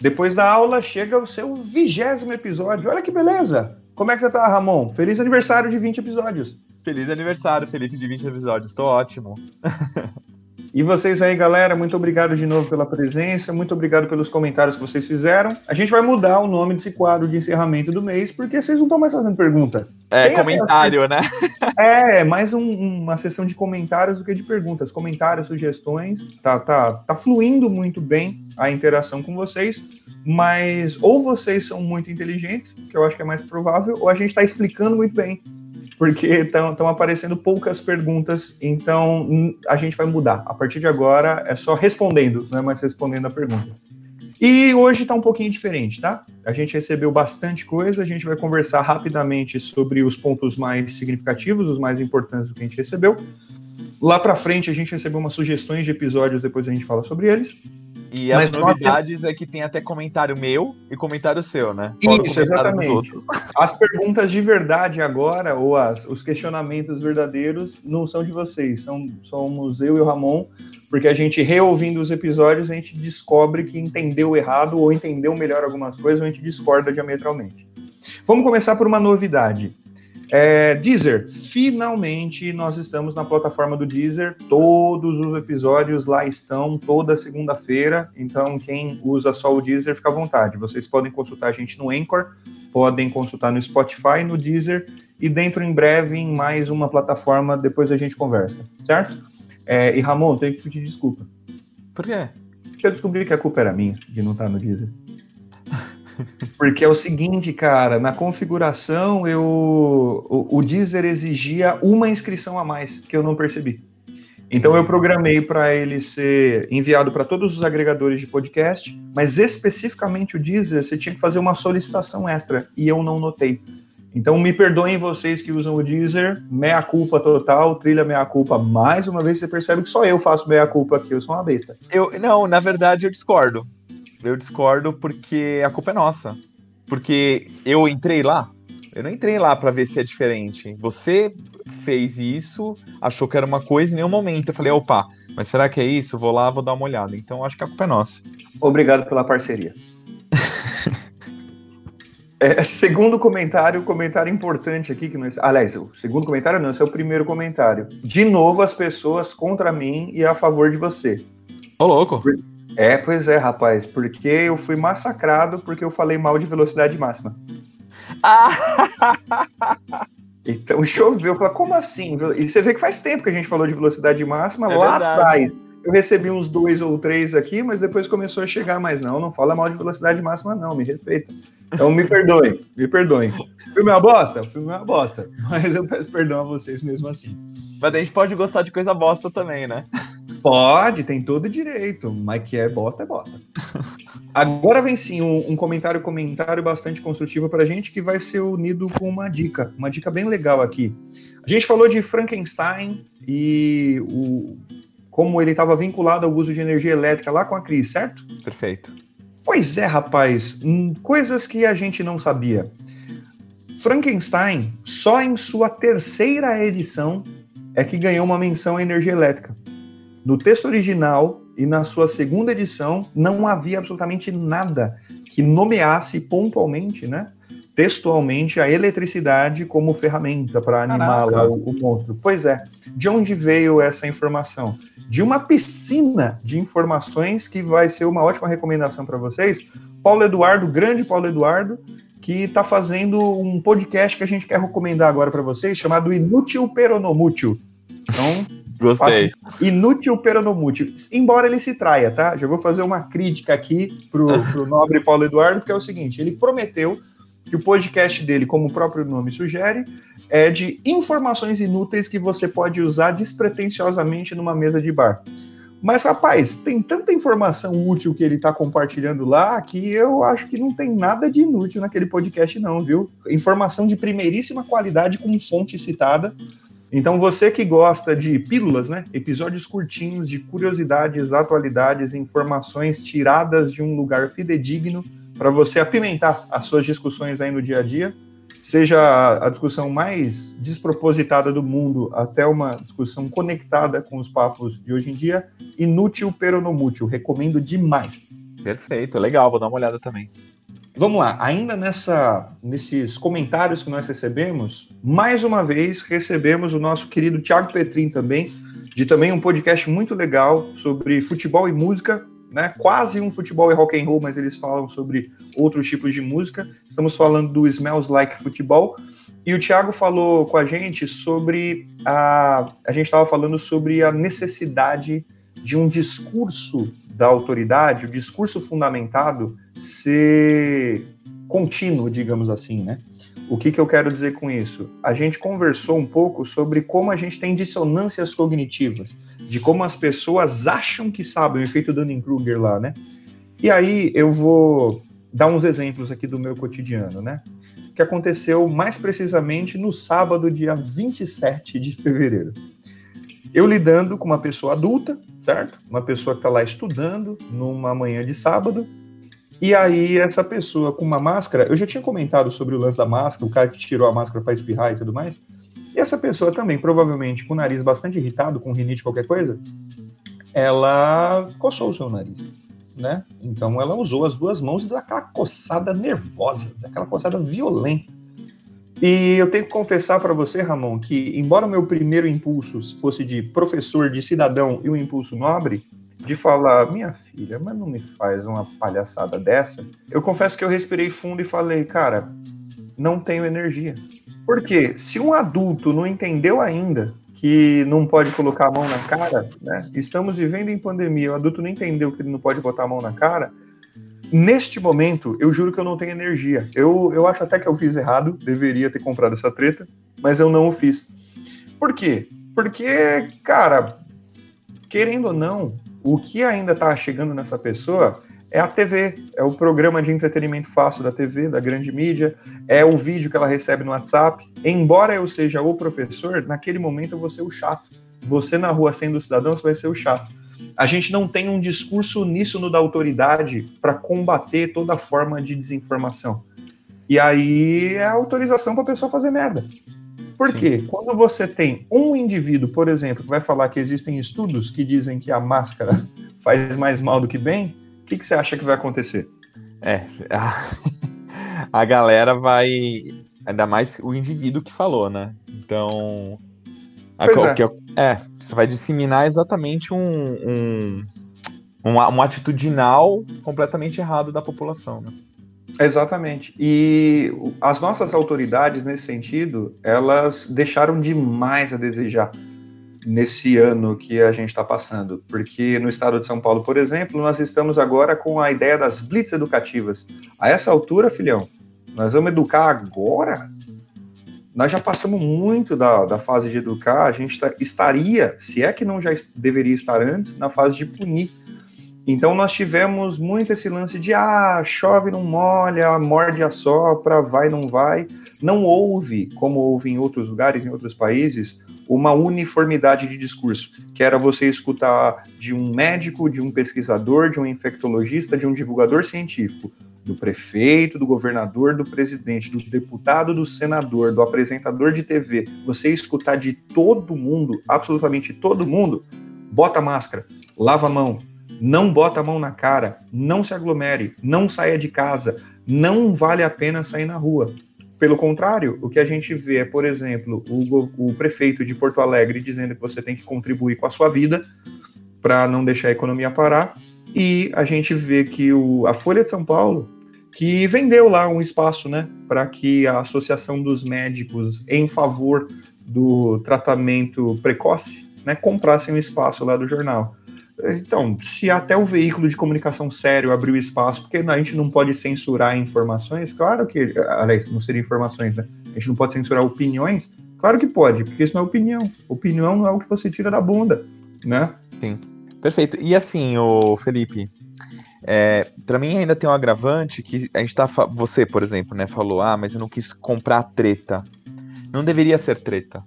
Depois da aula chega o seu 20º episódio. Olha que beleza! Como é que você tá, Ramon? Feliz aniversário de 20 episódios. Feliz aniversário, feliz de 20 episódios. Tô ótimo. E vocês aí, galera, muito obrigado de novo pela presença, muito obrigado pelos comentários que vocês fizeram. A gente vai mudar o nome desse quadro de encerramento do mês, porque vocês não estão mais fazendo pergunta. É, tem comentário, até... né? É, mais uma sessão de comentários do que de perguntas. Comentários, sugestões, tá fluindo muito bem a interação com vocês, mas ou vocês são muito inteligentes, que eu acho que é mais provável, ou a gente tá explicando muito bem. Porque estão aparecendo poucas perguntas, então a gente vai mudar. A partir de agora é só respondendo, não é mais respondendo a pergunta. E hoje está um pouquinho diferente, tá? A gente recebeu bastante coisa, a gente vai conversar rapidamente sobre os pontos mais significativos, os mais importantes do que a gente recebeu. Lá para frente a gente recebeu umas sugestões de episódios, depois a gente fala sobre eles. E as novidades é que tem até comentário meu e comentário seu, né? Fora isso, exatamente. As perguntas de verdade agora, ou os questionamentos verdadeiros, não são de vocês. Somos eu e o Ramon, porque a gente, reouvindo os episódios, a gente descobre que entendeu errado ou entendeu melhor algumas coisas, ou a gente discorda diametralmente. Vamos começar por uma novidade. Deezer, finalmente nós estamos na plataforma do Deezer, todos os episódios lá estão, toda segunda-feira, então quem usa só o Deezer fica à vontade, vocês podem consultar a gente no Anchor, podem consultar no Spotify, no Deezer e dentro em breve em mais uma plataforma, depois a gente conversa, certo? E Ramon, tenho que pedir desculpa. Por quê? Porque eu descobri que a culpa era minha de não estar no Deezer. Porque é o seguinte, cara, na configuração o Deezer exigia uma inscrição a mais, que eu não percebi. Então eu programei para ele ser enviado para todos os agregadores de podcast, mas especificamente o Deezer, você tinha que fazer uma solicitação extra, e eu não notei. Então me perdoem vocês que usam o Deezer, meia culpa total, trilha meia culpa mais uma vez, você percebe que só eu faço meia culpa aqui, eu sou uma besta. Não, na verdade eu discordo. Eu discordo porque a culpa é nossa. Porque eu entrei lá. Eu não entrei lá pra ver se é diferente. Você fez isso, achou que era uma coisa, em nenhum momento eu falei, opa, mas será que é isso? Vou lá, vou dar uma olhada. Então acho que a culpa é nossa. Obrigado pela parceria. Segundo comentário importante aqui que nós... Aliás, o segundo comentário não, esse é o primeiro comentário. De novo as pessoas contra mim e a favor de você. Ô, louco. Pois é, rapaz, porque eu fui massacrado porque eu falei mal de velocidade máxima. Então choveu, eu falei, como assim? E você vê que faz tempo que a gente falou de velocidade máxima lá atrás. Eu recebi uns 2 ou 3 aqui, mas depois começou a chegar, mas não fala mal de velocidade máxima não, me respeita. Então me perdoem. Filme é uma bosta, mas eu peço perdão a vocês mesmo assim. Mas a gente pode gostar de coisa bosta também, né? Pode, tem todo direito, mas que é bosta, é bosta. Agora vem sim um comentário bastante construtivo pra gente, que vai ser unido com uma dica bem legal aqui. A gente falou de Frankenstein e como ele estava vinculado ao uso de energia elétrica lá com a Cris, certo? Perfeito. Pois é, rapaz, coisas que a gente não sabia. Frankenstein, só em sua 3ª edição, é que ganhou uma menção à energia elétrica. No texto original e na sua 2ª edição, não havia absolutamente nada que nomeasse pontualmente, né, textualmente, a eletricidade como ferramenta para animar o monstro. Pois é. De onde veio essa informação? De uma piscina de informações que vai ser uma ótima recomendação para vocês. Grande Paulo Eduardo, que está fazendo um podcast que a gente quer recomendar agora para vocês, chamado Inútil Peronomútil. Então... Gostei. Inútil Peronomútil. Embora ele se traia, tá? Já vou fazer uma crítica aqui pro nobre Paulo Eduardo, que é o seguinte, ele prometeu que o podcast dele, como o próprio nome sugere, é de informações inúteis que você pode usar despretensiosamente numa mesa de bar. Mas, rapaz, tem tanta informação útil que ele tá compartilhando lá que eu acho que não tem nada de inútil naquele podcast não, viu? Informação de primeiríssima qualidade com fonte citada. Então você que gosta de pílulas, né, episódios curtinhos de curiosidades, atualidades, informações tiradas de um lugar fidedigno para você apimentar as suas discussões aí no dia a dia, seja a discussão mais despropositada do mundo até uma discussão conectada com os papos de hoje em dia, Inútil Peronomútil, recomendo demais. Perfeito, legal, vou dar uma olhada também. Vamos lá, ainda nesses comentários que nós recebemos, mais uma vez recebemos o nosso querido Thiago Petrin também, de também um podcast muito legal sobre futebol e música, né? Quase um futebol e rock and roll, mas eles falam sobre outros tipos de música. Estamos falando do Smells Like Futebol. E o Thiago falou com a gente sobre a gente estava falando sobre a necessidade de um discurso da autoridade, o discurso fundamentado ser contínuo, digamos assim, né? O que que eu quero dizer com isso? A gente conversou um pouco sobre como a gente tem dissonâncias cognitivas, de como as pessoas acham que sabem, o efeito Dunning-Kruger lá, né? E aí eu vou dar uns exemplos aqui do meu cotidiano, né? Que aconteceu mais precisamente no sábado, dia 27 de fevereiro. Eu lidando com uma pessoa adulta, certo? Uma pessoa que está lá estudando numa manhã de sábado. E aí, essa pessoa com uma máscara... Eu já tinha comentado sobre o lance da máscara, o cara que tirou a máscara para espirrar e tudo mais. E essa pessoa também, provavelmente, com o nariz bastante irritado, com rinite, qualquer coisa, ela coçou o seu nariz, né? Então, ela usou as duas mãos e deu aquela coçada nervosa, aquela coçada violenta. E eu tenho que confessar para você, Ramon, que, embora o meu primeiro impulso fosse de professor, de cidadão e um impulso nobre... de falar, minha filha, mas não me faz uma palhaçada dessa. Eu confesso que eu respirei fundo e falei, cara, não tenho energia. Porque se um adulto não entendeu ainda que não pode colocar a mão na cara, né? Estamos vivendo em pandemia, o adulto não entendeu que ele não pode botar a mão na cara. Neste momento, eu juro que eu não tenho energia. Eu acho até que eu fiz errado, deveria ter comprado essa treta, mas eu não o fiz. Por quê? Porque, cara, querendo ou não, o que ainda está chegando nessa pessoa é a TV, é o programa de entretenimento fácil da TV, da grande mídia, é o vídeo que ela recebe no WhatsApp. Embora eu seja o professor, naquele momento eu vou ser o chato. Você na rua sendo cidadão, você vai ser o chato. A gente não tem um discurso uníssono da autoridade para combater toda forma de desinformação. E aí é a autorização para a pessoa fazer merda. Por quê? Sim. Quando você tem um indivíduo, por exemplo, que vai falar que existem estudos que dizem que a máscara faz mais mal do que bem, o que você acha que vai acontecer? A galera vai... Ainda mais o indivíduo que falou, né? Então... você vai disseminar exatamente um atitudinal completamente errado da população, né? Exatamente. E as nossas autoridades, nesse sentido, elas deixaram demais a desejar nesse ano que a gente está passando. Porque no estado de São Paulo, por exemplo, nós estamos agora com a ideia das blitz educativas. A essa altura, filhão, nós vamos educar agora? Nós já passamos muito da fase de educar, a gente estaria, se é que não já deveria estar antes, na fase de punir. Então nós tivemos muito esse lance de chove, não molha, morde, assopra, vai, não vai. Não houve, como houve em outros lugares, em outros países, uma uniformidade de discurso, que era você escutar de um médico, de um pesquisador, de um infectologista, de um divulgador científico, do prefeito, do governador, do presidente, do deputado, do senador, do apresentador de TV. Você escutar de todo mundo, absolutamente todo mundo, bota máscara, lava a mão, não bota a mão na cara, não se aglomere, não saia de casa, não vale a pena sair na rua. Pelo contrário, o que a gente vê é, por exemplo, o prefeito de Porto Alegre dizendo que você tem que contribuir com a sua vida para não deixar a economia parar, e a gente vê que a Folha de São Paulo, que vendeu lá um espaço, né, para que a Associação dos Médicos em favor do tratamento precoce, né, comprasse um espaço lá do jornal. Então, se até o veículo de comunicação sério abriu espaço, porque a gente não pode censurar informações, claro que... Aliás, não seria informações, né? A gente não pode censurar opiniões? Claro que pode, porque isso não é opinião. Opinião não é o que você tira da bunda, né? Sim, perfeito. E assim, ô Felipe, pra mim ainda tem um agravante que a gente você, por exemplo, né, falou, mas eu não quis comprar treta. Não deveria ser treta.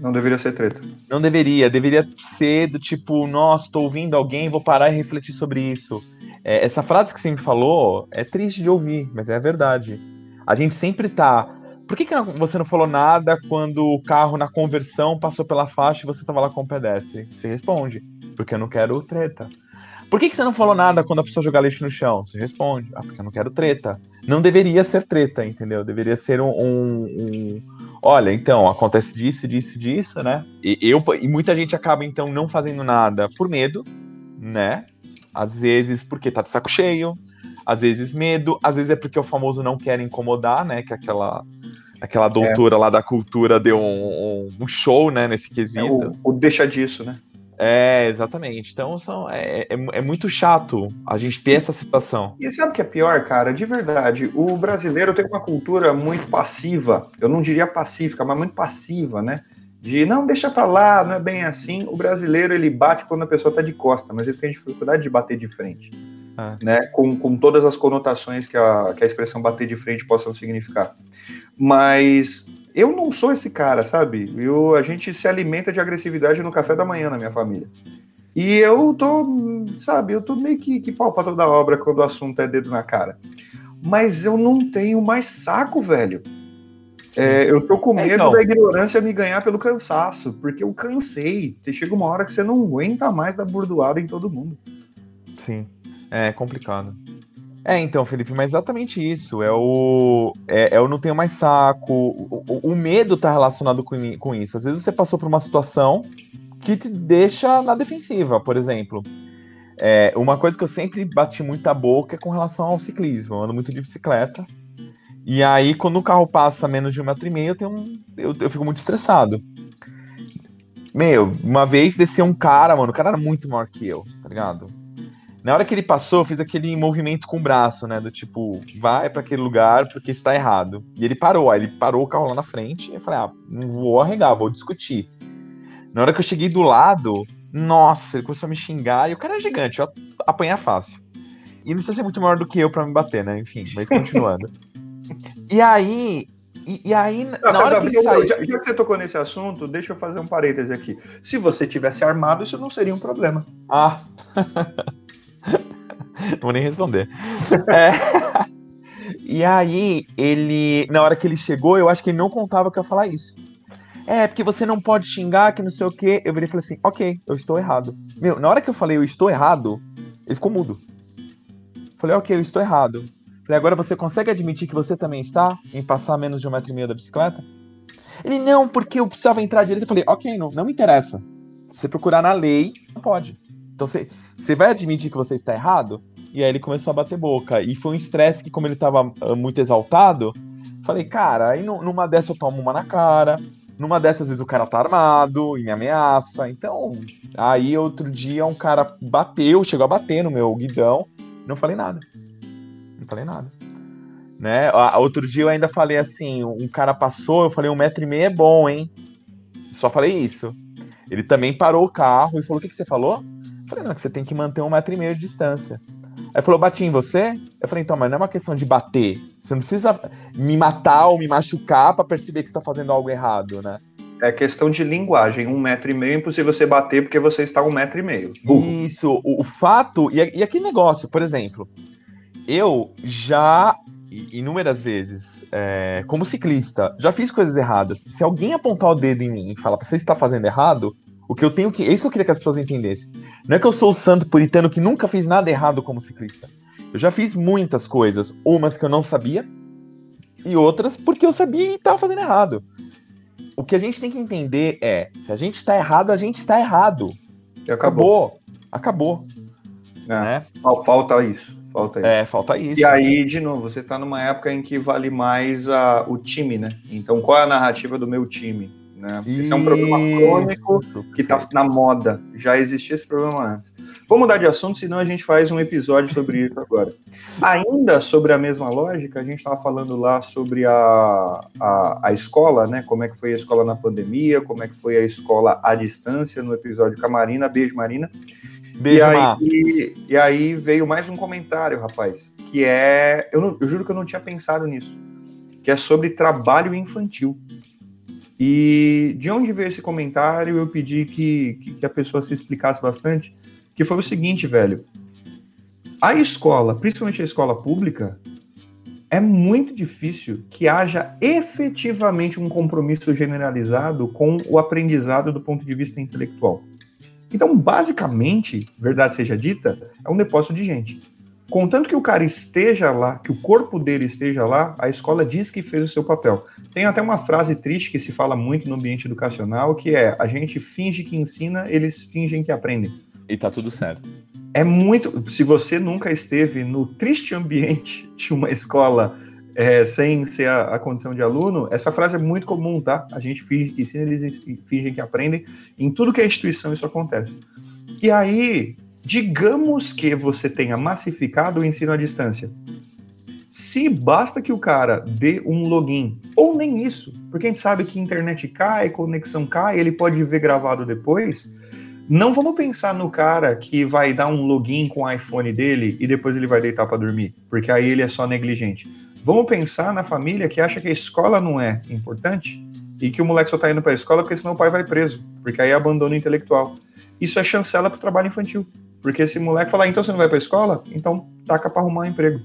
Não deveria ser treta. Não deveria. Deveria ser do tipo, nossa, tô ouvindo alguém, vou parar e refletir sobre isso. Essa frase que você me falou é triste de ouvir, mas é a verdade. A gente sempre tá... Por que você não falou nada quando o carro na conversão passou pela faixa e você tava lá com o pedestre? Você responde, porque eu não quero treta. Por que você não falou nada quando a pessoa jogar lixo no chão? Você responde, porque eu não quero treta. Não deveria ser treta, entendeu? Deveria ser olha, então, acontece disso, né? E muita gente acaba, então, não fazendo nada por medo, né? Às vezes porque tá de saco cheio, às vezes medo, às vezes é porque o famoso não quer incomodar, né? Que aquela doutora lá da cultura deu um show, né, nesse quesito. O deixa disso, né? É, exatamente. Então é muito chato a gente ter essa situação. E sabe o que é pior, cara? De verdade, o brasileiro tem uma cultura muito passiva, eu não diria pacífica, mas muito passiva, né? De não, deixa pra lá, não é bem assim. O brasileiro, ele bate quando a pessoa tá de costa, mas ele tem dificuldade de bater de frente, né? Com todas as conotações que a expressão bater de frente possam significar. Mas... eu não sou esse cara, sabe? A gente se alimenta de agressividade no café da manhã na minha família. E eu tô, sabe, eu tô meio que pau pra toda obra quando o assunto é dedo na cara. Mas eu não tenho mais saco, velho. Eu tô com medo da ignorância me ganhar pelo cansaço, porque eu cansei. Chega uma hora que você não aguenta mais dar burdoada em todo mundo. Sim, é complicado. Então, Felipe, mas exatamente isso, eu não tenho mais saco, o medo tá relacionado com isso. Às vezes você passou por uma situação que te deixa na defensiva, por exemplo. Uma coisa que eu sempre bati muito a boca é com relação ao ciclismo, eu ando muito de bicicleta, e aí quando o carro passa menos de 1,5 metro, eu fico muito estressado. Uma vez desceu um cara, mano, o cara era muito maior que eu, tá ligado? Na hora que ele passou, eu fiz aquele movimento com o braço, né? Do tipo, vai pra aquele lugar porque está errado. E ele parou, o carro lá na frente. E eu falei, não vou arregar, vou discutir. Na hora que eu cheguei do lado, nossa, ele começou a me xingar. E o cara é gigante, eu apanhar fácil. E não precisa ser muito maior do que eu pra me bater, né? Enfim, mas continuando. E aí, na hora que ele saiu... Já que você tocou nesse assunto, deixa eu fazer um parêntese aqui. Se você tivesse armado, isso não seria um problema. Não vou nem responder. E aí, ele... na hora que ele chegou, eu acho que ele não contava que eu ia falar isso. Porque você não pode xingar, que não sei o quê. Eu virei e falei assim, ok, eu estou errado. Na hora que eu falei, eu estou errado, ele ficou mudo. Falei, ok, eu estou errado. Falei, agora você consegue admitir que você também está em passar menos de 1,5 metro da bicicleta? Ele, não, porque eu precisava entrar direito. Eu falei, ok, não me interessa. Se você procurar na lei, não pode. Então você vai admitir que você está errado? E aí ele começou a bater boca. E foi um estresse que, como ele estava muito exaltado, falei, cara, aí numa dessa eu tomo uma na cara, numa dessas às vezes o cara tá armado e me ameaça. Então, aí outro dia um cara chegou a bater no meu guidão, não falei nada. Né? Outro dia eu ainda falei assim, um cara passou, eu falei, 1,5 metro é bom, hein? Só falei isso. Ele também parou o carro e falou, o que você falou? Eu falei, não, que você tem que manter 1,5 metro de distância. Aí falou, bati em você? Eu falei, então, mas não é uma questão de bater. Você não precisa me matar ou me machucar pra perceber que você tá fazendo algo errado, né? É questão de linguagem. 1,5 metro é impossível você bater porque você está 1,5 metro. Uhum. Isso, o fato... E aquele negócio, por exemplo, eu já, inúmeras vezes, como ciclista, já fiz coisas erradas. Se alguém apontar o dedo em mim e falar, você está fazendo errado... É isso que eu queria que as pessoas entendessem. Não é que eu sou o santo puritano que nunca fiz nada errado como ciclista. Eu já fiz muitas coisas, umas que eu não sabia e outras porque eu sabia e estava fazendo errado. O que a gente tem que entender é, se a gente está errado, a gente está errado. Acabou. Né? Falta isso. Falta isso. E aí, de novo, você está numa época em que vale mais o time, né? Então, qual é a narrativa do meu time? Né? Esse é um problema crônico que tá na moda. Já existia esse problema antes. Vou mudar de assunto, senão a gente faz um episódio sobre isso agora. Ainda sobre a mesma lógica, a gente estava falando lá sobre a escola, né? Como é que foi a escola na pandemia, como é que foi a escola à distância no episódio com a Marina. Beijo, Marina. Beijo, Mar. E aí veio mais um comentário, rapaz, que é... Eu juro que eu não tinha pensado nisso. Que é sobre trabalho infantil. E de onde veio esse comentário, eu pedi que a pessoa se explicasse bastante, que foi o seguinte, velho. A escola, principalmente a escola pública, é muito difícil que haja efetivamente um compromisso generalizado com o aprendizado do ponto de vista intelectual. Então, basicamente, verdade seja dita, é um depósito de gente. Contanto que o cara esteja lá, que o corpo dele esteja lá, a escola diz que fez o seu papel. Tem até uma frase triste que se fala muito no ambiente educacional, que é: a gente finge que ensina, eles fingem que aprendem. E tá tudo certo. É muito... Se você nunca esteve no triste ambiente de uma escola sem ser a condição de aluno, essa frase é muito comum, tá? A gente finge que ensina, eles fingem que aprendem. Em tudo que é instituição isso acontece. E aí... digamos que você tenha massificado o ensino à distância. Se basta que o cara dê um login, ou nem isso, porque a gente sabe que internet cai, conexão cai, ele pode ver gravado depois, não vamos pensar no cara que vai dar um login com o iPhone dele e depois ele vai deitar para dormir, porque aí ele é só negligente. Vamos pensar na família que acha que a escola não é importante e que o moleque só está indo para a escola porque senão o pai vai preso, porque aí é abandono intelectual. Isso é chancela para o trabalho infantil. Porque esse moleque fala, então você não vai pra escola? Então taca pra arrumar um emprego.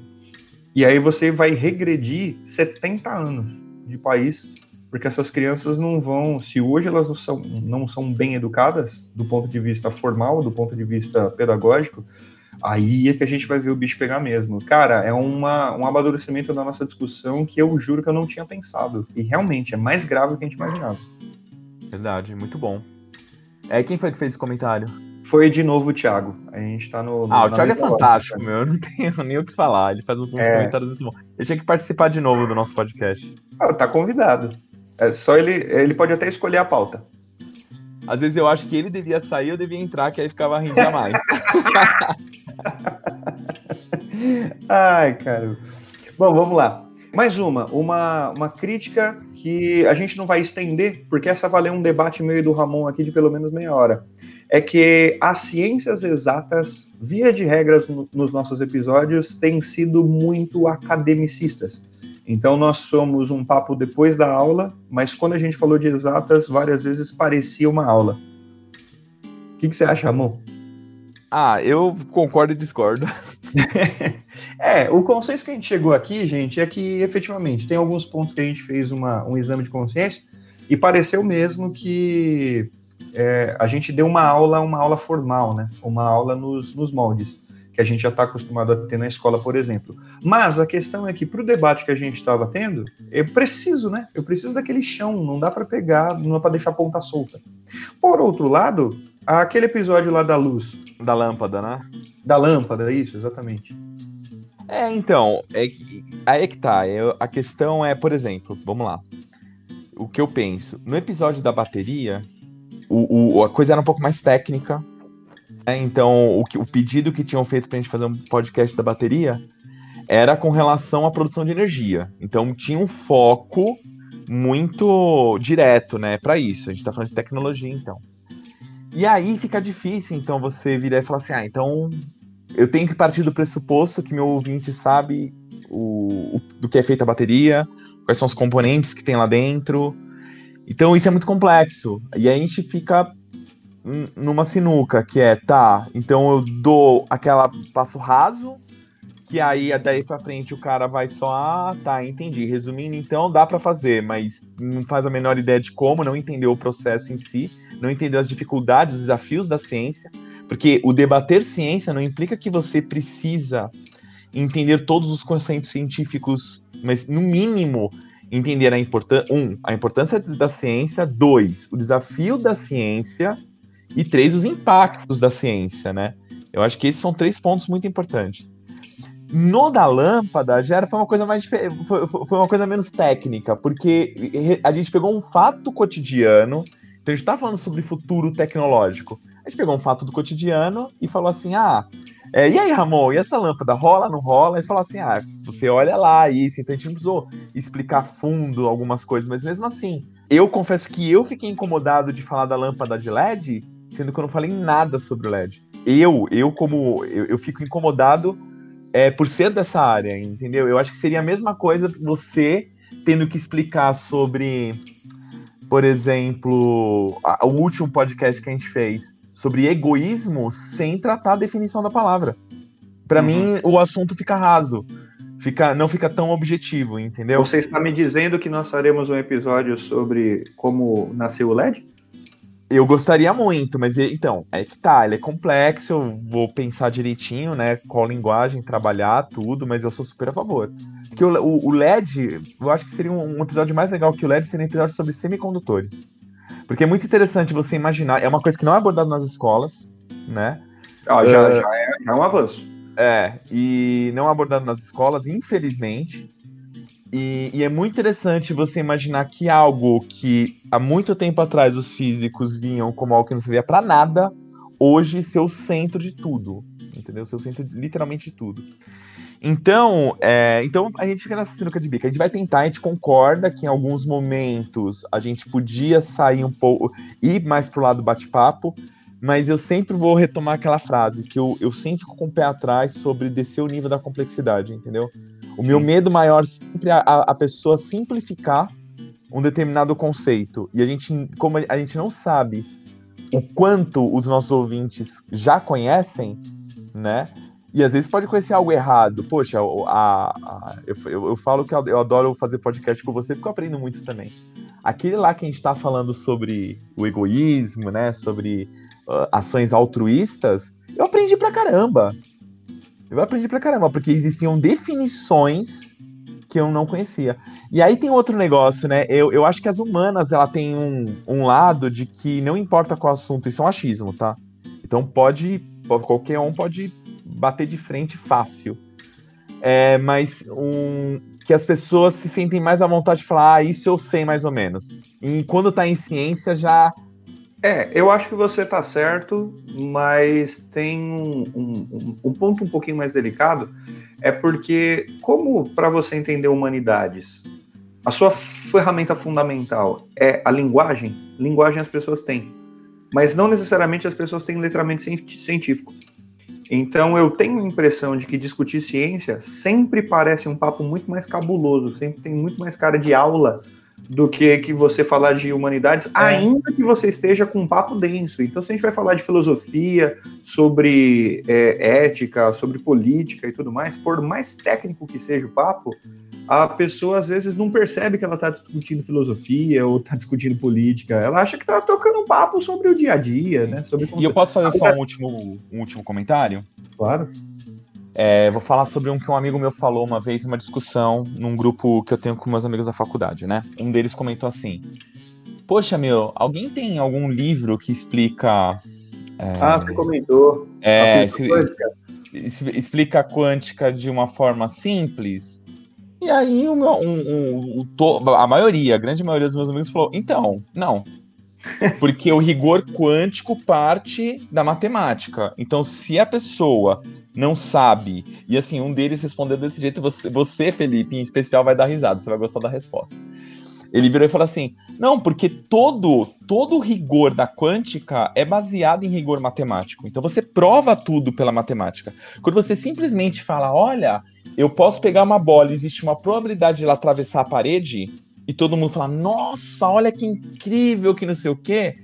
E aí você vai regredir 70 anos de país, porque essas crianças não vão, se hoje elas não são bem educadas, do ponto de vista formal, do ponto de vista pedagógico, aí é que a gente vai ver o bicho pegar mesmo. Cara, é um amadurecimento da nossa discussão que eu juro que eu não tinha pensado. E realmente, é mais grave do que a gente imaginava. Verdade, muito bom. Quem foi que fez esse comentário? Foi de novo o Thiago. A gente tá no... o Thiago é fantástico, meu. Eu não tenho nem o que falar. Ele faz uns comentários muito bons. Ele tinha que participar de novo do nosso podcast. Tá convidado. É só ele pode até escolher a pauta. Às vezes eu acho que ele devia sair, eu devia entrar, que aí ficava rindo a mais. Ai, cara. Bom, vamos lá. Mais uma crítica que a gente não vai estender, porque essa valeu um debate meio do Ramon aqui de pelo menos meia hora. É que as ciências exatas, via de regras nos nossos episódios, têm sido muito academicistas. Então nós somos um papo depois da aula, mas quando a gente falou de exatas, várias vezes parecia uma aula. O que você acha, Ramon? Eu concordo e discordo. O consenso que a gente chegou aqui, gente, é que efetivamente tem alguns pontos que a gente fez um exame de consciência e pareceu mesmo que a gente deu uma aula formal, né? Uma aula nos moldes, que a gente já está acostumado a ter na escola, por exemplo. Mas a questão é que para o debate que a gente estava tendo, eu preciso daquele chão, não dá para pegar, não dá para deixar a ponta solta. Por outro lado, aquele episódio lá da luz... Da lâmpada, né? Da lâmpada, isso, exatamente. Então, aí é que tá. A questão é, por exemplo, vamos lá. O que eu penso? No episódio da bateria, a coisa era um pouco mais técnica, né? Então, o pedido que tinham feito pra gente fazer um podcast da bateria era com relação à produção de energia. Então, tinha um foco muito direto, né, pra isso. A gente tá falando de tecnologia, então. E aí fica difícil, então, você virar e falar assim, então eu tenho que partir do pressuposto que meu ouvinte sabe do que é feita a bateria, quais são os componentes que tem lá dentro. Então isso é muito complexo. E aí a gente fica numa sinuca, que é, então eu dou aquela passo raso, que aí daí pra frente o cara vai só, entendi. Resumindo, então dá pra fazer, mas não faz a menor ideia de como, não entendeu o processo em si, não entendeu as dificuldades, os desafios da ciência, porque o debater ciência não implica que você precisa entender todos os conceitos científicos, mas no mínimo entender a importância da ciência, 2, o desafio da ciência e 3, os impactos da ciência, né? Eu acho que esses são 3 pontos muito importantes. No da lâmpada, já foi uma coisa mais foi uma coisa menos técnica, porque a gente pegou um fato cotidiano. Então a gente tá falando sobre futuro tecnológico. A gente pegou um fato do cotidiano e falou assim, e aí, Ramon, e essa lâmpada rola, não rola? E falou assim, você olha lá, isso. Então a gente não precisou explicar fundo algumas coisas, mas mesmo assim, eu confesso que eu fiquei incomodado de falar da lâmpada de LED, sendo que eu não falei nada sobre o LED. Eu fico incomodado por ser dessa área, entendeu? Eu acho que seria a mesma coisa você tendo que explicar sobre... Por exemplo, o último podcast que a gente fez sobre egoísmo sem tratar a definição da palavra. Pra mim, o assunto fica raso. Não fica tão objetivo, entendeu? Você está me dizendo que nós faremos um episódio sobre como nasceu o LED? Eu gostaria muito, mas então, é que tá, ele é complexo, eu vou pensar direitinho, né, qual linguagem, trabalhar, tudo, mas eu sou super a favor. Porque o LED, eu acho que seria um episódio mais legal que o LED, seria um episódio sobre semicondutores. Porque é muito interessante você imaginar, é uma coisa que não é abordada nas escolas, né? Ah, já é um avanço. É, e não é abordado nas escolas, infelizmente. E é muito interessante você imaginar que algo que há muito tempo atrás os físicos vinham como algo que não servia pra nada, hoje ser o centro de tudo, entendeu? Ser o centro literalmente de tudo. Então a gente fica nessa sinuca de bico, a gente vai tentar, a gente concorda que em alguns momentos a gente podia sair um pouco, ir mais pro lado do bate-papo, mas eu sempre vou retomar aquela frase, que eu sempre fico com o pé atrás sobre descer o nível da complexidade, entendeu? O meu medo maior sempre é a pessoa simplificar um determinado conceito. E a gente, como a gente não sabe o quanto os nossos ouvintes já conhecem, né? E às vezes pode conhecer algo errado. Poxa, eu falo que eu adoro fazer podcast com você porque eu aprendo muito também. Aquele lá que a gente tá falando sobre o egoísmo, né? Sobre ações altruístas, eu aprendi pra caramba, porque existiam definições que eu não conhecia. E aí tem outro negócio, né? Eu acho que as humanas, ela tem um lado de que não importa qual assunto, isso é um achismo, tá? Então qualquer um pode bater de frente fácil. Mas que as pessoas se sentem mais à vontade de falar, isso eu sei mais ou menos. E quando tá em ciência, já... eu acho que você tá certo, mas tem um ponto um pouquinho mais delicado, é porque, como para você entender humanidades, a sua ferramenta fundamental é a linguagem as pessoas têm, mas não necessariamente as pessoas têm letramento científico. Então eu tenho a impressão de que discutir ciência sempre parece um papo muito mais cabuloso, sempre tem muito mais cara de aula do que você falar de humanidades, ainda que você esteja com um papo denso. Então, se a gente vai falar de filosofia, sobre ética, sobre política e tudo mais, por mais técnico que seja o papo, a pessoa, às vezes, não percebe que ela está discutindo filosofia ou está discutindo política. Ela acha que está tocando um papo sobre o dia a dia, né? E eu posso fazer só um último comentário? Claro. Vou falar sobre um que um amigo meu falou uma vez, uma discussão num grupo que eu tenho com meus amigos da faculdade, né? Um deles comentou assim: poxa, meu, alguém tem algum livro que explica... você comentou. Explica a quântica de uma forma simples? E aí a grande maioria dos meus amigos falou, então, não. Porque o rigor quântico parte da matemática. Então, se a pessoa não sabe, e assim, um deles respondeu desse jeito, você, Felipe, em especial, vai dar risada, você vai gostar da resposta. Ele virou e falou assim: não, porque todo o rigor da quântica é baseado em rigor matemático. Então você prova tudo pela matemática. Quando você simplesmente fala, olha, eu posso pegar uma bola, existe uma probabilidade de ela atravessar a parede, e todo mundo fala, nossa, olha que incrível, que não sei o quê.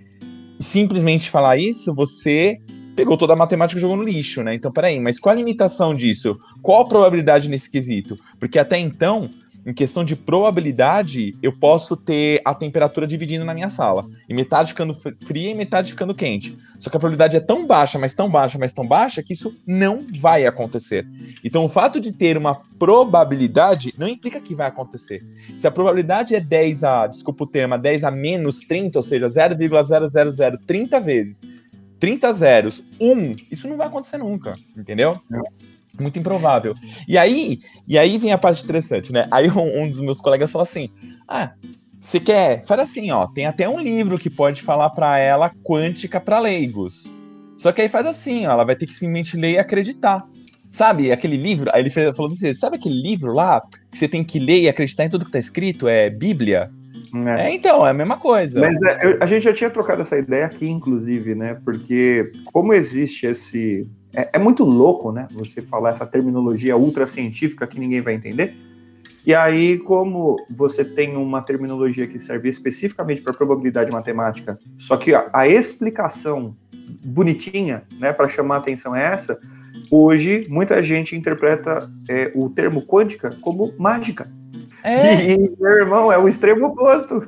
E simplesmente falar isso, você pegou toda a matemática e jogou no lixo, né? Então, peraí, mas qual a limitação disso? Qual a probabilidade nesse quesito? Porque até então, em questão de probabilidade, eu posso ter a temperatura dividindo na minha sala. E metade ficando fria e metade ficando quente. Só que a probabilidade é tão baixa, mas tão baixa, mas tão baixa, que isso não vai acontecer. Então o fato de ter uma probabilidade não implica que vai acontecer. Se a probabilidade é 10 a menos 30, ou seja, 0,0030 vezes, 30 zeros, 1, isso não vai acontecer nunca, entendeu? Muito improvável. E aí vem a parte interessante, né? Aí um dos meus colegas falou assim, você quer? Fala assim, ó, tem até um livro que pode falar pra ela quântica pra leigos. Só que aí faz assim, ó, ela vai ter que simplesmente ler e acreditar. Sabe, aquele livro, aí ele falou assim, sabe aquele livro lá que você tem que ler e acreditar em tudo que tá escrito? É Bíblia? Então, é a mesma coisa. Mas a gente já tinha trocado essa ideia aqui, inclusive, né? Porque como existe esse... É muito louco, né? Você falar essa terminologia ultracientífica que ninguém vai entender. E aí, como você tem uma terminologia que serve especificamente para probabilidade matemática, só que a explicação bonitinha, né, para chamar a atenção é essa, hoje muita gente interpreta o termo quântica como mágica. E, meu irmão, é o extremo oposto.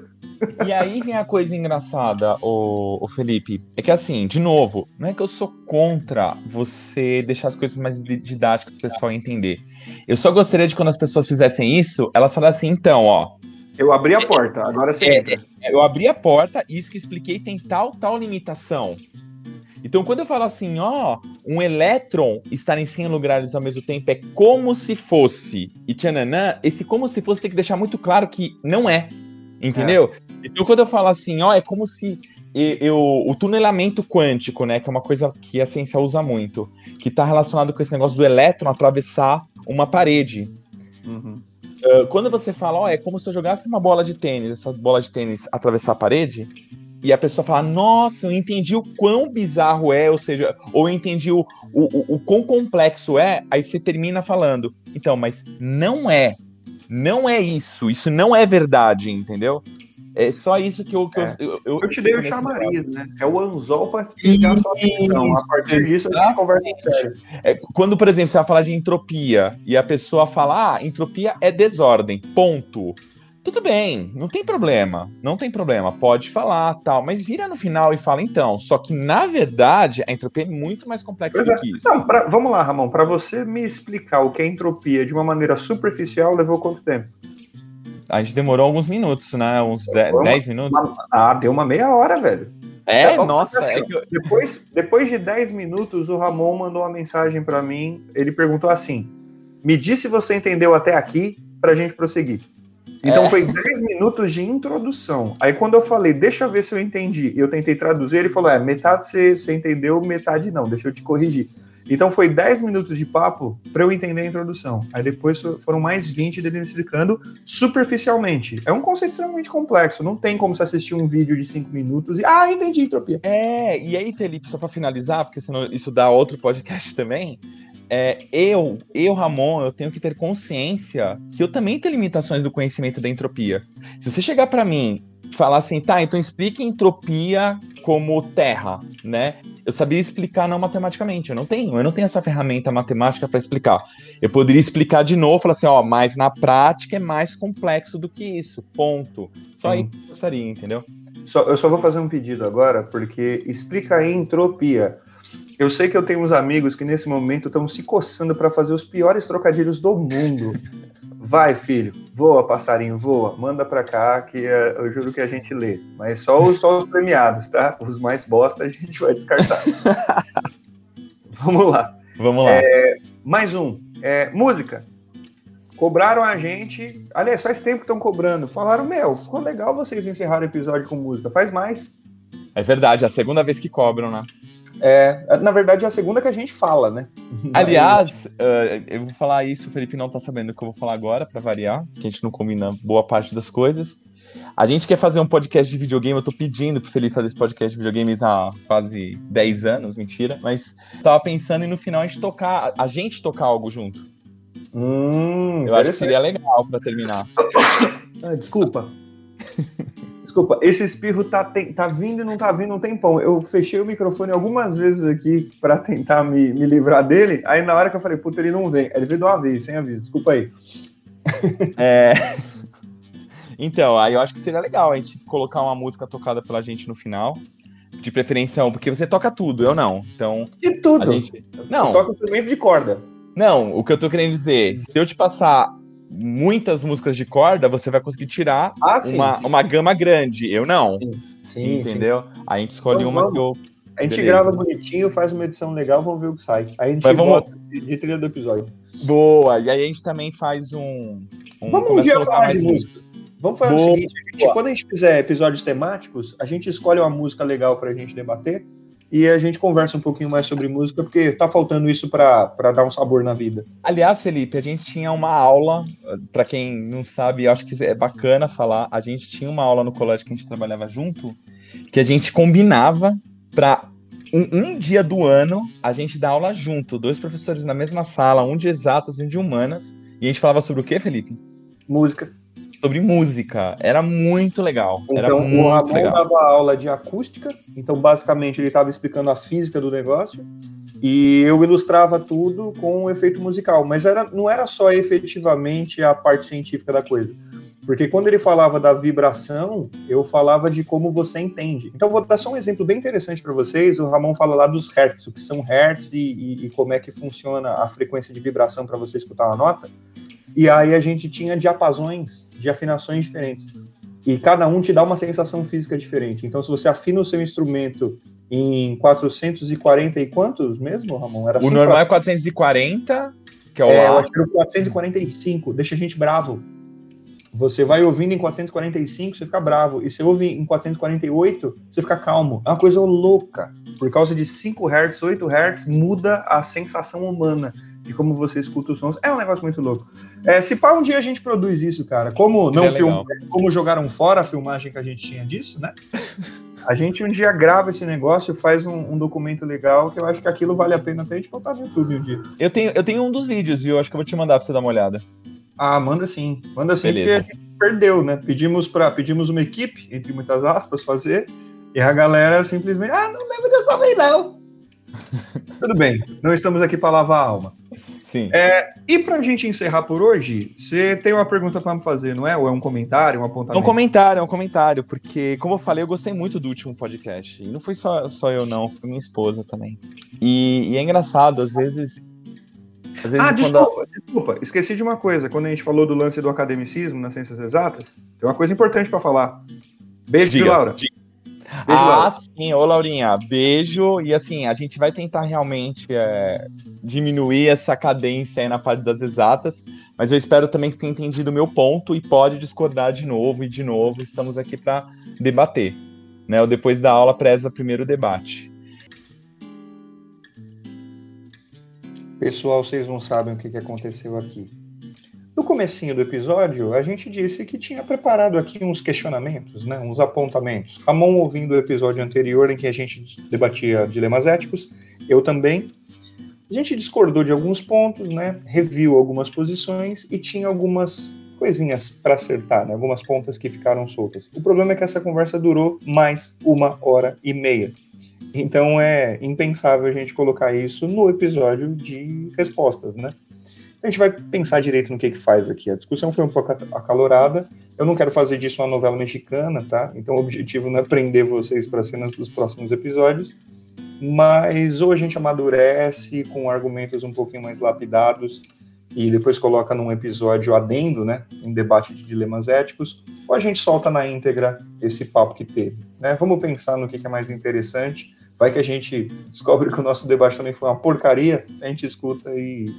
E aí vem a coisa engraçada, o Felipe, é que assim, de novo, não é que eu sou contra você deixar as coisas mais didáticas pro pessoal entender. Eu só gostaria de quando as pessoas fizessem isso, elas falassem assim, então, ó... Eu abri a porta, agora você entra. Eu abri a porta, isso que expliquei tem tal limitação. Então, quando eu falo assim, ó, um elétron estar em 100 lugares ao mesmo tempo é como se fosse. E tchananã, esse como se fosse tem que deixar muito claro que não é. Entendeu? É. Então, quando eu falo assim, ó, é como se o tunelamento quântico, né, que é uma coisa que a ciência usa muito, que tá relacionado com esse negócio do elétron atravessar uma parede. Uhum. Quando você fala, ó, é como se eu jogasse uma bola de tênis, essa bola de tênis atravessar a parede, e a pessoa fala, nossa, eu entendi o quão bizarro é, ou seja, ou eu entendi o quão complexo é, aí você termina falando, então, mas não é isso não é verdade, entendeu? É só isso que eu te dei o chamariz, né? É o anzol para ligar a sua atenção. A partir disso, a gente conversa sério. É, quando, por exemplo, você vai falar de entropia e a pessoa fala, ah, entropia é desordem, ponto. Tudo bem, não tem problema, pode falar, tal, mas vira no final e fala então, só que na verdade a entropia é muito mais complexa do que isso. Não, vamos lá, Ramon, para você me explicar o que é entropia de uma maneira superficial, levou quanto tempo? A gente demorou alguns minutos, né, uns 10 minutos. Deu uma meia hora, velho. É, nossa. Assim, depois de 10 minutos, o Ramon mandou uma mensagem para mim, ele perguntou assim, me diz se você entendeu até aqui pra gente prosseguir. Então foi 10 minutos de introdução. Aí quando eu falei, deixa eu ver se eu entendi, eu tentei traduzir, ele falou, metade você entendeu, metade não, deixa eu te corrigir. Então foi 10 minutos de papo pra eu entender a introdução. Aí depois foram mais 20 dele me explicando superficialmente. É um conceito extremamente complexo, não tem como você assistir um vídeo de 5 minutos e, entendi entropia. É, e aí, Felipe, só pra finalizar, porque senão isso dá outro podcast também... Ramon, eu tenho que ter consciência que eu também tenho limitações do conhecimento da entropia. Se você chegar pra mim e falar assim, tá, então explique entropia como terra, né? Eu sabia explicar não matematicamente, eu não tenho essa ferramenta matemática pra explicar. Eu poderia explicar de novo, falar assim, mas na prática é mais complexo do que isso, ponto. Só aí eu gostaria, entendeu? Eu só vou fazer um pedido agora, porque explica aí entropia. Eu sei que eu tenho uns amigos que nesse momento estão se coçando para fazer os piores trocadilhos do mundo. Vai, filho, voa, passarinho, voa, manda para cá que eu juro que a gente lê. Mas só os premiados, tá? Os mais bosta a gente vai descartar. Vamos lá. Mais um. Música. Cobraram a gente... Aliás, faz tempo que estão cobrando. Falaram, ficou legal vocês encerrarem o episódio com música. Faz mais. É verdade, é a segunda vez que cobram, né? Na verdade é a segunda que a gente fala, né? Aliás, eu vou falar isso, o Felipe não tá sabendo o que eu vou falar agora, pra variar, que a gente não combina boa parte das coisas. A gente quer fazer um podcast de videogame, eu tô pedindo pro Felipe fazer esse podcast de videogames há quase 10 anos, mentira, mas tava pensando em no final a gente tocar algo junto. Eu acho que seria legal pra terminar. Desculpa, esse espirro tá vindo e não tá vindo um tempão. Eu fechei o microfone algumas vezes aqui pra tentar me livrar dele, aí na hora que eu falei, puta, ele não vem. Ele veio de uma vez, sem aviso, desculpa aí. Então, aí eu acho que seria legal a gente colocar uma música tocada pela gente no final, de preferência, porque você toca tudo, eu não. Então, de tudo? Não. Eu toco instrumento de corda. Não, o que eu tô querendo dizer, se eu te passar... muitas músicas de corda, você vai conseguir tirar uma gama grande. Eu não. Sim, entendeu? Sim. A gente escolhe A gente grava bonitinho, faz uma edição legal, vamos ver o que sai. Aí a gente volta de trilha do episódio. Boa! E aí a gente também faz um vamos um dia falar de música. Vamos fazer o seguinte, quando a gente fizer episódios temáticos, a gente escolhe uma música legal pra gente debater e a gente conversa um pouquinho mais sobre música, porque tá faltando isso pra dar um sabor na vida. Aliás, Felipe, a gente tinha uma aula, pra quem não sabe, acho que é bacana falar, a gente tinha uma aula no colégio que a gente trabalhava junto, que a gente combinava pra um dia do ano a gente dar aula junto, 2 professores na mesma sala, um de exatas e um de humanas, e a gente falava sobre o quê, Felipe? Música. Sobre música, era muito legal. Então, o Ramon dava aula de acústica, então basicamente ele estava explicando a física do negócio e eu ilustrava tudo com um efeito musical, mas não era só efetivamente a parte científica da coisa. Porque quando ele falava da vibração, eu falava de como você entende. Então, vou dar só um exemplo bem interessante para vocês. O Ramon fala lá dos hertz, o que são hertz e como é que funciona a frequência de vibração para você escutar uma nota. E aí a gente tinha diapasões, de afinações diferentes. E cada um te dá uma sensação física diferente. Então, se você afina o seu instrumento em 440 e quantos mesmo, Ramon? Era o normal é 440, que é o lá. Eu acho que era 445, deixa a gente bravo. Você vai ouvindo em 445, você fica bravo. E você ouve em 448, você fica calmo. É uma coisa louca. Por causa de 5 Hz, 8 Hz, muda a sensação humana de como você escuta os sons. É um negócio muito louco. É, se pá, um dia a gente produz isso, cara. Como não como jogaram fora a filmagem que a gente tinha disso, né? A gente um dia grava esse negócio, faz um documento legal, que eu acho que aquilo vale a pena até a gente botar no YouTube um dia. Eu tenho um dos vídeos, viu? Acho que eu vou te mandar pra você dar uma olhada. Ah, manda sim, porque a gente perdeu, né? Pedimos uma equipe, entre muitas aspas, fazer, e a galera simplesmente, não lembro dessa vez, não. Tudo bem, não estamos aqui para lavar a alma. Sim. E pra gente encerrar por hoje, você tem uma pergunta para me fazer, não é? Ou é um comentário, um apontamento? É um comentário, porque, como eu falei, eu gostei muito do último podcast, e não foi só eu não, foi minha esposa também. E é engraçado, às vezes desculpa, esqueci de uma coisa. Quando a gente falou do lance do academicismo nas ciências exatas, tem uma coisa importante pra falar. Beijo, Laura. Beijo, Laura. Sim, ô Laurinha, beijo. E assim, a gente vai tentar realmente diminuir essa cadência aí na parte das exatas, mas eu espero também que tenha entendido o meu ponto e pode discordar de novo. Estamos aqui pra debater, né? O depois da aula preza primeiro o debate. Pessoal, vocês não sabem o que aconteceu aqui. No comecinho do episódio, a gente disse que tinha preparado aqui uns questionamentos, né? Uns apontamentos. Ramon ouvindo o episódio anterior em que a gente debatia dilemas éticos, eu também. A gente discordou de alguns pontos, né? Reviu algumas posições e tinha algumas coisinhas para acertar, né? Algumas pontas que ficaram soltas. O problema é que essa conversa durou mais 1h30. Então é impensável a gente colocar isso no episódio de respostas, né? A gente vai pensar direito no que faz aqui. A discussão foi um pouco acalorada. Eu não quero fazer disso uma novela mexicana, tá? Então o objetivo não é prender vocês para cenas dos próximos episódios, mas ou a gente amadurece com argumentos um pouquinho mais lapidados e depois coloca num episódio adendo, né? Um debate de dilemas éticos, ou a gente solta na íntegra esse papo que teve, né? Vamos pensar no que é mais interessante. Vai que a gente descobre que o nosso debate também foi uma porcaria, a gente escuta e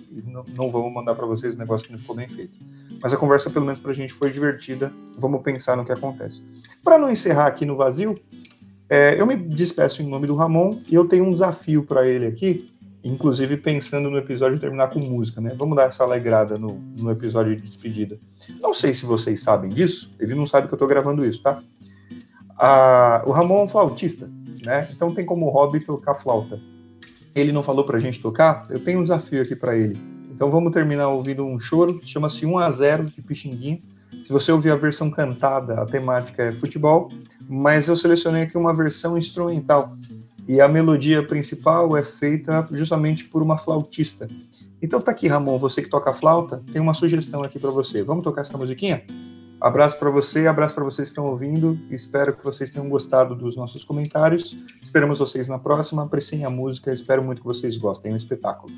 não vamos mandar para vocês um negócio que não ficou bem feito. Mas a conversa, pelo menos para a gente, foi divertida. Vamos pensar no que acontece. Para não encerrar aqui no vazio, eu me despeço em nome do Ramon e eu tenho um desafio para ele aqui, inclusive pensando no episódio terminar com música, né? Vamos dar essa alegrada no episódio de despedida. Não sei se vocês sabem disso, ele não sabe que eu estou gravando isso, tá? O Ramon é um flautista, né? Então tem como hobby tocar flauta. Ele não falou pra gente tocar, eu tenho um desafio aqui pra ele. Então vamos terminar ouvindo um choro, chama-se 1-0 de Pixinguinha. Se você ouvir a versão cantada, a temática é futebol, mas eu selecionei aqui uma versão instrumental. E a melodia principal é feita justamente por uma flautista. Então tá aqui, Ramon, você que toca flauta, tem uma sugestão aqui pra você. Vamos tocar essa musiquinha? Abraço para você, abraço para vocês que estão ouvindo. Espero que vocês tenham gostado dos nossos comentários. Esperamos vocês na próxima. Apreciem a música. Espero muito que vocês gostem. É um espetáculo.